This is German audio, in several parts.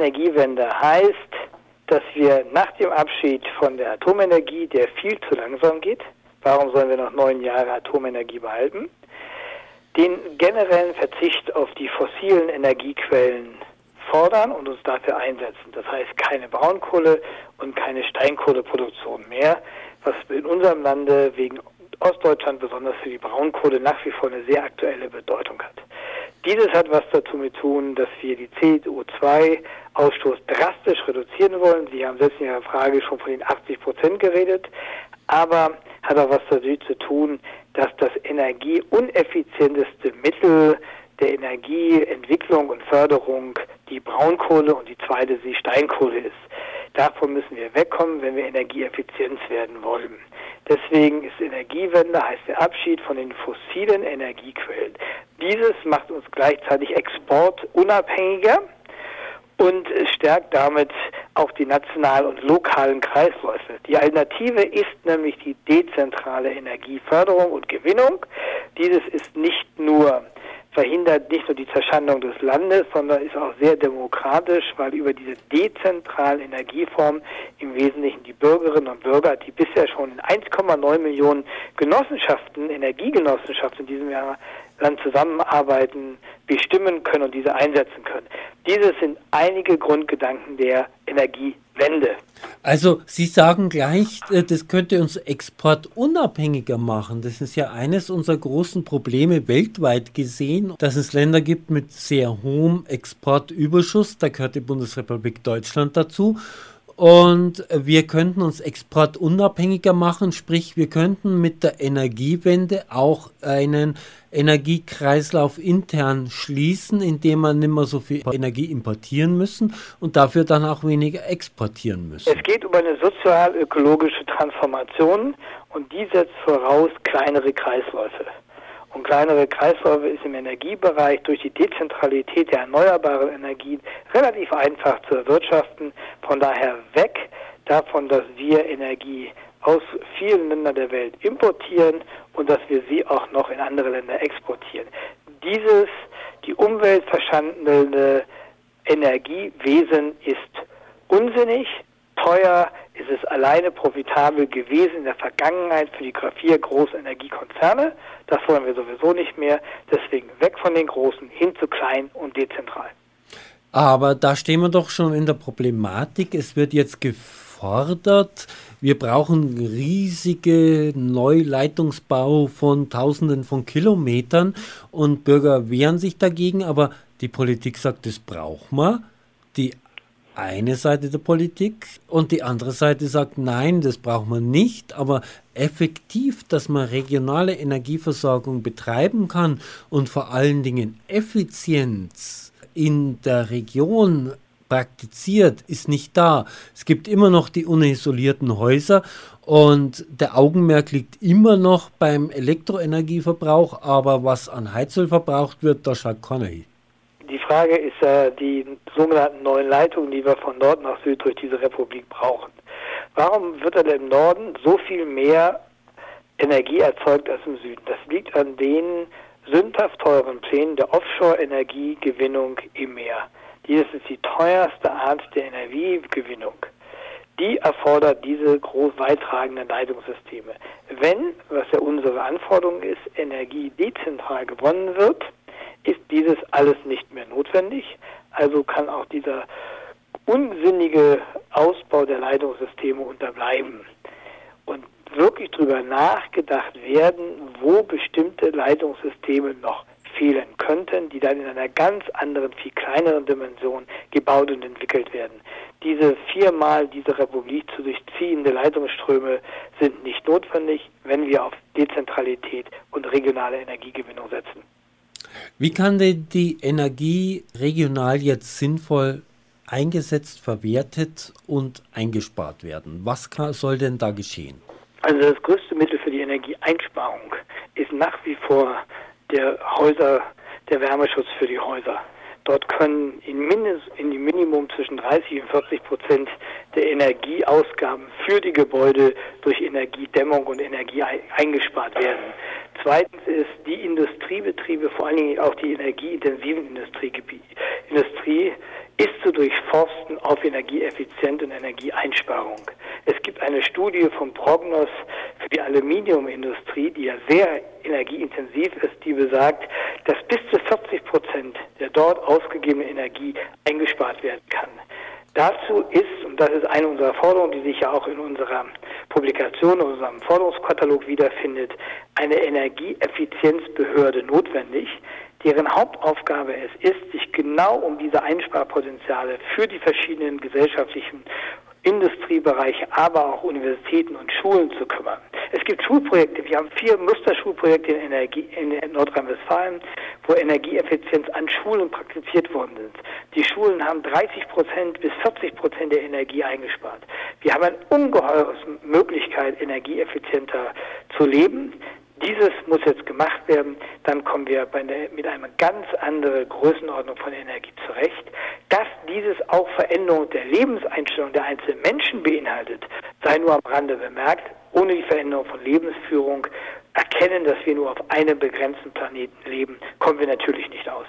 Energiewende heißt, dass wir nach dem Abschied von der Atomenergie, der viel zu langsam geht, warum sollen wir noch 9 Jahre Atomenergie behalten, den generellen Verzicht auf die fossilen Energiequellen fordern und uns dafür einsetzen. Das heißt, keine Braunkohle und keine Steinkohleproduktion mehr, was in unserem Lande wegen Ostdeutschland besonders für die Braunkohle nach wie vor eine sehr aktuelle Bedeutung hat. Dieses hat was dazu zu tun, dass wir die CO2-Ausstoß drastisch reduzieren wollen. Sie haben selbst in Ihrer Frage schon von den 80% geredet, aber hat auch was damit zu tun, dass das energieuneffizienteste Mittel der Energieentwicklung und Förderung die Braunkohle und die zweite die Steinkohle ist. Davon müssen wir wegkommen, wenn wir energieeffizient werden wollen. Deswegen ist Energiewende, heißt der Abschied von den fossilen Energiequellen. Dieses macht uns gleichzeitig exportunabhängiger und stärkt damit auch die nationalen und lokalen Kreisläufe. Die Alternative ist nämlich die dezentrale Energieförderung und Gewinnung. Dieses ist verhindert nicht nur die Zerschandung des Landes, sondern ist auch sehr demokratisch, weil über diese dezentralen Energieformen im Wesentlichen die Bürgerinnen und Bürger, die bisher schon in 1,9 Millionen Genossenschaften, Energiegenossenschaften in diesem Land zusammenarbeiten, bestimmen können und diese einsetzen können. Diese sind einige Grundgedanken der Energiewende. Also Sie sagen gleich, das könnte uns exportunabhängiger machen. Das ist ja eines unserer großen Probleme weltweit gesehen, dass es Länder gibt mit sehr hohem Exportüberschuss. Da gehört die Bundesrepublik Deutschland dazu. Und wir könnten uns exportunabhängiger machen, sprich wir könnten mit der Energiewende auch einen Energiekreislauf intern schließen, indem man nicht mehr so viel Energie importieren müssen und dafür dann auch weniger exportieren müssen. Es geht um eine sozial-ökologische Transformation und die setzt voraus kleinere Kreisläufe. Und kleinere Kreisläufe ist im Energiebereich durch die Dezentralität der erneuerbaren Energien relativ einfach zu erwirtschaften. Von daher weg davon, dass wir Energie aus vielen Ländern der Welt importieren und dass wir sie auch noch in andere Länder exportieren. Die umweltverschandende Energiewesen ist unsinnig, teuer, ist es alleine profitabel gewesen in der Vergangenheit für die 4 großen Energiekonzerne. Das wollen wir sowieso nicht mehr. Deswegen weg von den Großen, hin zu klein und dezentral. Aber da stehen wir doch schon in der Problematik. Es wird jetzt gefordert, wir brauchen riesige Neuleitungsbau von Tausenden von Kilometern und Bürger wehren sich dagegen, aber die Politik sagt, das braucht man. Die eine Seite der Politik und die andere Seite sagt, nein, das braucht man nicht, aber effektiv, dass man regionale Energieversorgung betreiben kann und vor allen Dingen Effizienz in der Region praktiziert, ist nicht da. Es gibt immer noch die unisolierten Häuser und der Augenmerk liegt immer noch beim Elektroenergieverbrauch, aber was an Heizöl verbraucht wird, da schaut keiner hin. Die Frage ist die sogenannten neuen Leitungen, die wir von Nord nach Süd durch diese Republik brauchen. Warum wird denn im Norden so viel mehr Energie erzeugt als im Süden? Das liegt an den sündhaft teuren Plänen der Offshore-Energiegewinnung im Meer. Dies ist die teuerste Art der Energiegewinnung. Die erfordert diese groß beitragenden Leitungssysteme. Wenn, was ja unsere Anforderung ist, Energie dezentral gewonnen wird, ist dieses alles nicht mehr notwendig. Also kann auch dieser unsinnige Ausbau der Leitungssysteme unterbleiben. Und wirklich darüber nachgedacht werden, wo bestimmte Leitungssysteme noch fehlen könnten, die dann in einer ganz anderen, viel kleineren Dimension gebaut und entwickelt werden. Diese viermal diese Republik zu durchziehende Leitungsströme sind nicht notwendig, wenn wir auf Dezentralität und regionale Energiegewinnung setzen. Wie kann denn die Energie regional jetzt sinnvoll eingesetzt, verwertet und eingespart werden? Was soll denn da geschehen? Also das größte Mittel für die Energieeinsparung ist nach wie vor der Wärmeschutz für die Häuser. Dort können im Minimum zwischen 30% und 40% der Energieausgaben für die Gebäude durch Energiedämmung und Energie eingespart werden. Zweitens ist die Industriebetriebe, vor allen Dingen auch die energieintensiven Industrie, ist zu durchforsten auf Energieeffizienz und Energieeinsparung. Es gibt eine Studie von Prognos für die Aluminiumindustrie, die ja sehr energieintensiv ist, die besagt, dass bis zu 40% der dort ausgegebenen Energie eingespart werden kann. Dazu ist, und das ist eine unserer Forderungen, die sich ja auch in unserer Publikation, in unserem Forderungskatalog wiederfindet, eine Energieeffizienzbehörde notwendig, deren Hauptaufgabe es ist, sich genau um diese Einsparpotenziale für die verschiedenen gesellschaftlichen Industriebereiche, aber auch Universitäten und Schulen zu kümmern. Es gibt Schulprojekte, wir haben 4 Musterschulprojekte in Nordrhein-Westfalen, wo Energieeffizienz an Schulen praktiziert worden sind. Die Schulen haben 30% bis 40% der Energie eingespart. Wir haben eine ungeheure Möglichkeit, energieeffizienter zu leben. Dieses muss jetzt gemacht werden, dann kommen wir mit einer ganz anderen Größenordnung von Energie zurecht. Dass dieses auch Veränderung der Lebenseinstellung der einzelnen Menschen beinhaltet, sei nur am Rande bemerkt. Ohne die Veränderung von Lebensführung, erkennen, dass wir nur auf einem begrenzten Planeten leben, kommen wir natürlich nicht aus.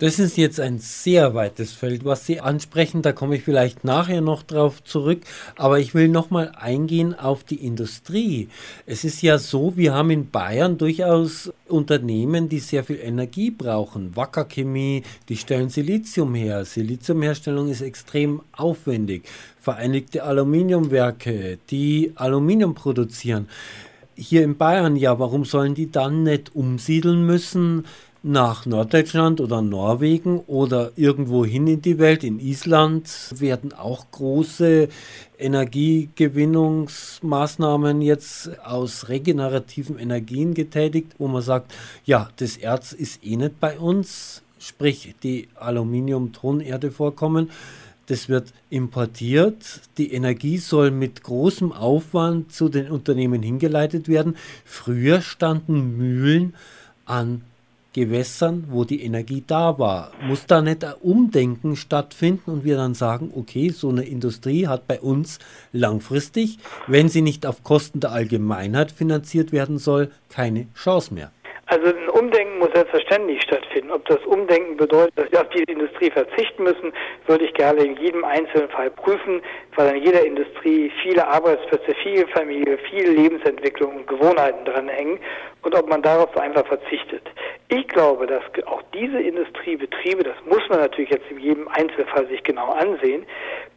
Das ist jetzt ein sehr weites Feld, was Sie ansprechen, da komme ich vielleicht nachher noch drauf zurück, aber ich will nochmal eingehen auf die Industrie. Es ist ja so, wir haben in Bayern durchaus Unternehmen, die sehr viel Energie brauchen. Wacker Chemie, die stellen Silizium her. Siliziumherstellung ist extrem aufwendig. Vereinigte Aluminiumwerke, die Aluminium produzieren. Hier in Bayern, ja, warum sollen die dann nicht umsiedeln müssen? Nach Norddeutschland oder Norwegen oder irgendwo hin in die Welt, in Island werden auch große Energiegewinnungsmaßnahmen jetzt aus regenerativen Energien getätigt, wo man sagt, ja, das Erz ist eh nicht bei uns, sprich die Aluminium-Tonerde-Vorkommen, das wird importiert, die Energie soll mit großem Aufwand zu den Unternehmen hingeleitet werden. Früher standen Mühlen an Gewässern, wo die Energie da war. Muss da nicht ein Umdenken stattfinden und wir dann sagen, okay, so eine Industrie hat bei uns langfristig, wenn sie nicht auf Kosten der Allgemeinheit finanziert werden soll, keine Chance mehr. Also ein Umdenken muss selbstverständlich stattfinden. Ob das Umdenken bedeutet, dass wir auf die Industrie verzichten müssen, würde ich gerne in jedem einzelnen Fall prüfen, weil an jeder Industrie viele Arbeitsplätze, viele Familien, viele Lebensentwicklungen und Gewohnheiten dranhängen und ob man darauf einfach verzichtet. Ich glaube, dass auch diese Industriebetriebe, das muss man natürlich jetzt in jedem Einzelfall sich genau ansehen,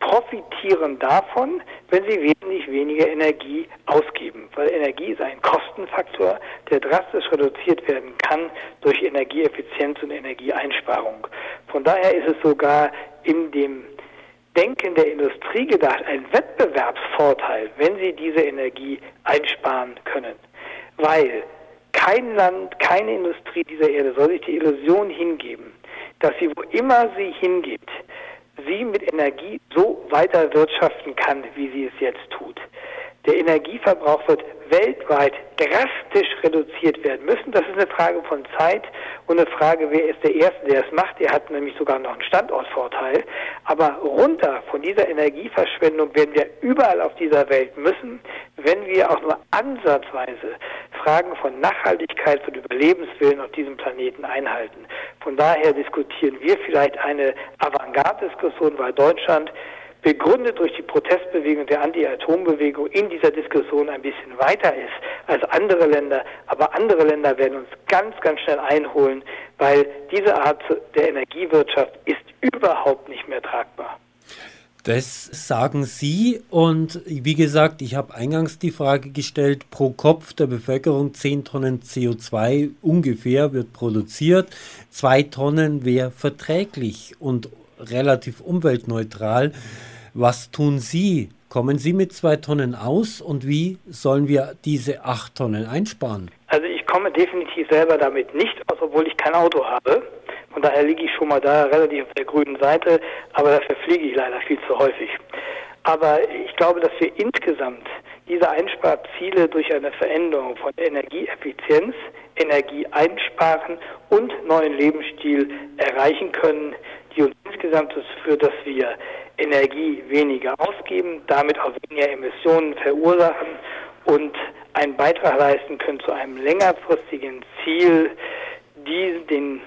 profitieren davon, wenn sie wesentlich weniger Energie ausgeben. Weil Energie ist ein Kostenfaktor, der drastisch reduziert werden kann durch Energieeffizienz und Energieeinsparung. Von daher ist es sogar in dem Denken der Industrie gedacht, ein Wettbewerbsvorteil, wenn sie diese Energie einsparen können. Weil kein Land, keine Industrie dieser Erde soll sich die Illusion hingeben, dass sie, wo immer sie hingeht, sie mit Energie so weiter wirtschaften kann, wie sie es jetzt tut. Der Energieverbrauch wird weltweit drastisch reduziert werden müssen. Das ist eine Frage von Zeit und eine Frage, wer ist der Erste, der es macht. Der hat nämlich sogar noch einen Standortvorteil. Aber runter von dieser Energieverschwendung werden wir überall auf dieser Welt müssen, wenn wir auch nur ansatzweise Fragen von Nachhaltigkeit und Überlebenswillen auf diesem Planeten einhalten. Von daher diskutieren wir vielleicht eine Avantgarde-Diskussion, weil Deutschland begründet durch die Protestbewegung der Anti-Atom-Bewegung in dieser Diskussion ein bisschen weiter ist als andere Länder. Aber andere Länder werden uns ganz, ganz schnell einholen, weil diese Art der Energiewirtschaft ist überhaupt nicht mehr tragbar. Das sagen Sie und wie gesagt, ich habe eingangs die Frage gestellt, pro Kopf der Bevölkerung 10 Tonnen CO2 ungefähr wird produziert, 2 Tonnen wäre verträglich und relativ umweltneutral. Was tun Sie? Kommen Sie mit 2 Tonnen aus und wie sollen wir diese 8 Tonnen einsparen? Also ich komme definitiv selber damit nicht aus, obwohl ich kein Auto habe. Von daher liege ich schon mal da relativ auf der grünen Seite, aber dafür fliege ich leider viel zu häufig. Aber ich glaube, dass wir insgesamt diese Einsparziele durch eine Veränderung von Energieeffizienz, Energie einsparen und neuen Lebensstil erreichen können, die uns insgesamt dazu führt, dass wir Energie weniger ausgeben, damit auch weniger Emissionen verursachen und einen Beitrag leisten können zu einem längerfristigen Ziel, die den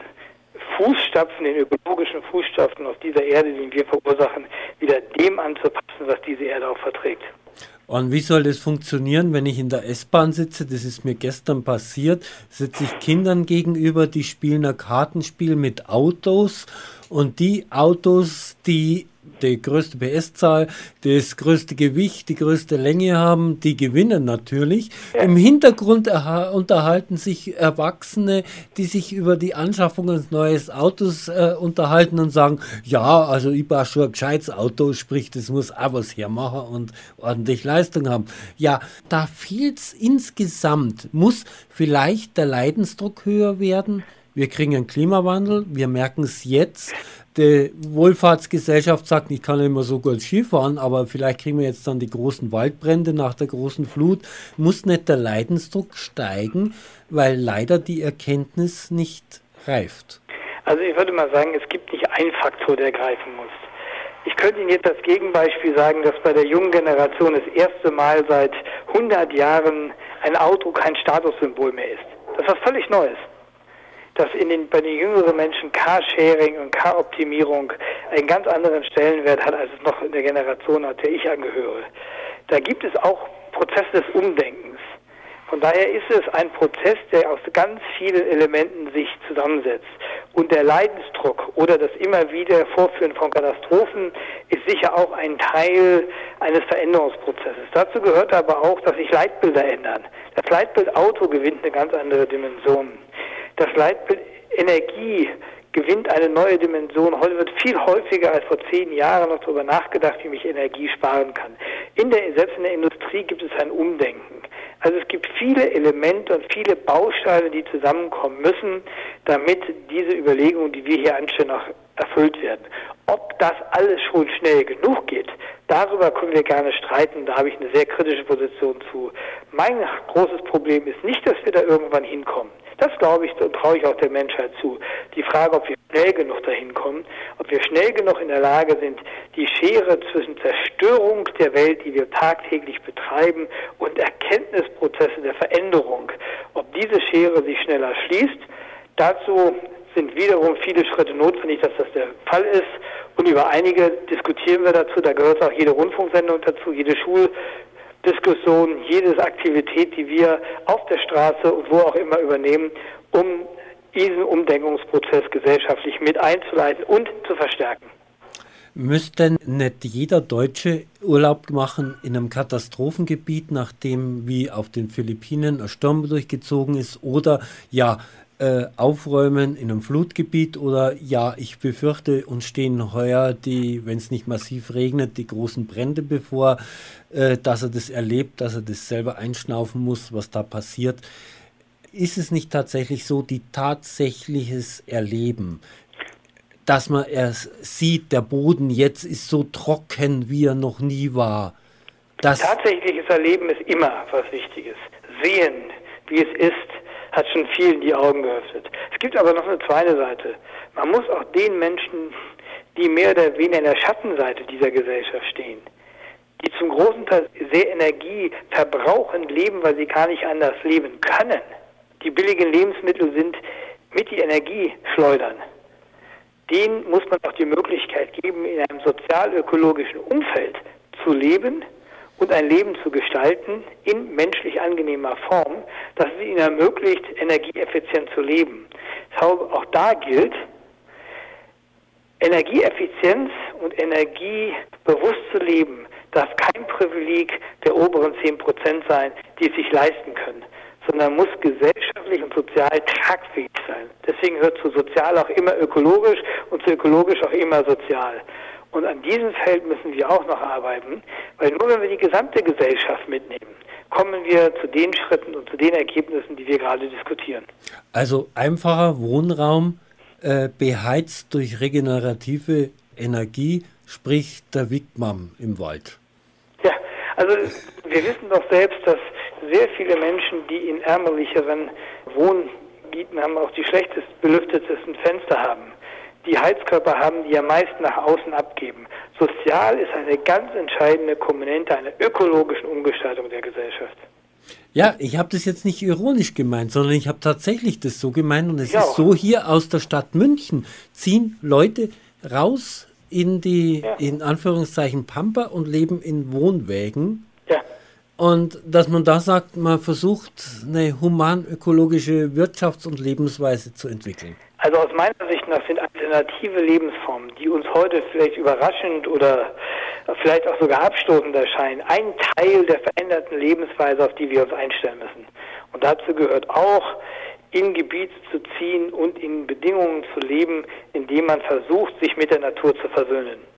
Fußstapfen, den ökologischen Fußstapfen auf dieser Erde, den wir verursachen, wieder dem anzupassen, was diese Erde auch verträgt. Und wie soll das funktionieren, wenn ich in der S-Bahn sitze? Das ist mir gestern passiert. Sitze ich Kindern gegenüber, die spielen ein Kartenspiel mit Autos. Und die Autos, die größte PS-Zahl, das größte Gewicht, die größte Länge haben, die gewinnen natürlich. Ja. Im Hintergrund unterhalten sich Erwachsene, die sich über die Anschaffung eines neuen Autos unterhalten und sagen, ja, also ich brauche schon ein gescheites Auto, sprich, das muss auch was hermachen und ordentlich leisten. Haben. Ja, da fehlt's insgesamt. Muss vielleicht der Leidensdruck höher werden? Wir kriegen einen Klimawandel, wir merken es jetzt. Die Wohlfahrtsgesellschaft sagt, ich kann immer so gut Skifahren, aber vielleicht kriegen wir jetzt dann die großen Waldbrände nach der großen Flut. Muss nicht der Leidensdruck steigen, weil leider die Erkenntnis nicht reift? Also ich würde mal sagen, es gibt nicht einen Faktor, der greifen muss. Ich könnte Ihnen jetzt als Gegenbeispiel sagen, dass bei der jungen Generation das erste Mal seit 100 Jahren ein Auto kein Statussymbol mehr ist. Das ist was völlig Neues. Dass bei den jüngeren Menschen Carsharing und Caroptimierung einen ganz anderen Stellenwert hat, als es noch in der Generation hat, der ich angehöre. Da gibt es auch Prozesse des Umdenkens. Von daher ist es ein Prozess, der aus ganz vielen Elementen sich zusammensetzt. Und der Leidensdruck oder das immer wieder Vorführen von Katastrophen ist sicher auch ein Teil eines Veränderungsprozesses. Dazu gehört aber auch, dass sich Leitbilder ändern. Das Leitbild Auto gewinnt eine ganz andere Dimension. Das Leitbild Energie gewinnt eine neue Dimension. Heute wird viel häufiger als vor 10 Jahren noch darüber nachgedacht, wie ich Energie sparen kann. Selbst in der Industrie gibt es ein Umdenken. Also es gibt viele Elemente und viele Bausteine, die zusammenkommen müssen, damit diese Überlegungen, die wir hier anstellen, auch erfüllt werden. Ob das alles schon schnell genug geht, darüber können wir gerne streiten. Da habe ich eine sehr kritische Position zu. Mein großes Problem ist nicht, dass wir da irgendwann hinkommen. Das glaube ich und traue ich auch der Menschheit zu. Die Frage, ob wir schnell genug dahin kommen, ob wir schnell genug in der Lage sind, die Schere zwischen Zerstörung der Welt, die wir tagtäglich betreiben, und Erkenntnisprozesse der Veränderung, ob diese Schere sich schneller schließt, dazu sind wiederum viele Schritte notwendig, dass das der Fall ist. Und über einige diskutieren wir dazu, da gehört auch jede Rundfunksendung dazu, jede Schuldiskussion, jede Aktivität, die wir auf der Straße und wo auch immer übernehmen, um diesen Umdenkungsprozess gesellschaftlich mit einzuleiten und zu verstärken. Müsste nicht jeder Deutsche Urlaub machen in einem Katastrophengebiet, nachdem wie auf den Philippinen ein Sturm durchgezogen ist, oder ja, aufräumen in einem Flutgebiet, oder ja, ich befürchte, uns stehen heuer die, wenn es nicht massiv regnet, die großen Brände bevor, dass er das erlebt, dass er das selber einschnaufen muss, was da passiert. Ist es nicht tatsächlich so, die tatsächliches Erleben, dass man erst sieht, der Boden jetzt ist so trocken, wie er noch nie war? Tatsächliches Erleben ist immer was Wichtiges. Sehen, wie es ist, hat schon vielen die Augen geöffnet. Es gibt aber noch eine zweite Seite. Man muss auch den Menschen, die mehr oder weniger in der Schattenseite dieser Gesellschaft stehen, die zum großen Teil sehr Energie verbrauchen, leben, weil sie gar nicht anders leben können. Die billigen Lebensmittel sind mit die Energieschleudern. Denen muss man auch die Möglichkeit geben, in einem sozial-ökologischen Umfeld zu leben und ein Leben zu gestalten in menschlich angenehmer Form, dass es ihnen ermöglicht, energieeffizient zu leben. Auch da gilt, Energieeffizienz und energiebewusst zu leben darf kein Privileg der oberen 10% sein, die es sich leisten können, sondern muss gesellschaftlich und sozial tragfähig sein. Deswegen gehört zu sozial auch immer ökologisch und zu ökologisch auch immer sozial. Und an diesem Feld müssen wir auch noch arbeiten, weil nur wenn wir die gesamte Gesellschaft mitnehmen, kommen wir zu den Schritten und zu den Ergebnissen, die wir gerade diskutieren. Also einfacher Wohnraum, beheizt durch regenerative Energie, sprich der Wigmam im Wald. Ja, also wir wissen doch selbst, dass sehr viele Menschen, die in ärmlicheren Wohngebieten haben, auch die schlechtest belüftetesten Fenster haben. Die Heizkörper haben, die am meisten nach außen abgeben. Sozial ist eine ganz entscheidende Komponente einer ökologischen Umgestaltung der Gesellschaft. Ja, ich habe das jetzt nicht ironisch gemeint, sondern ich habe tatsächlich das so gemeint und es ist so, hier aus der Stadt München ziehen Leute raus in die, in Anführungszeichen, Pampa und leben in Wohnwägen. Ja. Und dass man da sagt, man versucht, eine human-ökologische Wirtschafts- und Lebensweise zu entwickeln. Also aus meiner Sicht, das sind alternative Lebensformen, die uns heute vielleicht überraschend oder vielleicht auch sogar abstoßend erscheinen. Ein Teil der veränderten Lebensweise, auf die wir uns einstellen müssen. Und dazu gehört auch, in Gebiete zu ziehen und in Bedingungen zu leben, in denen man versucht, sich mit der Natur zu versöhnen.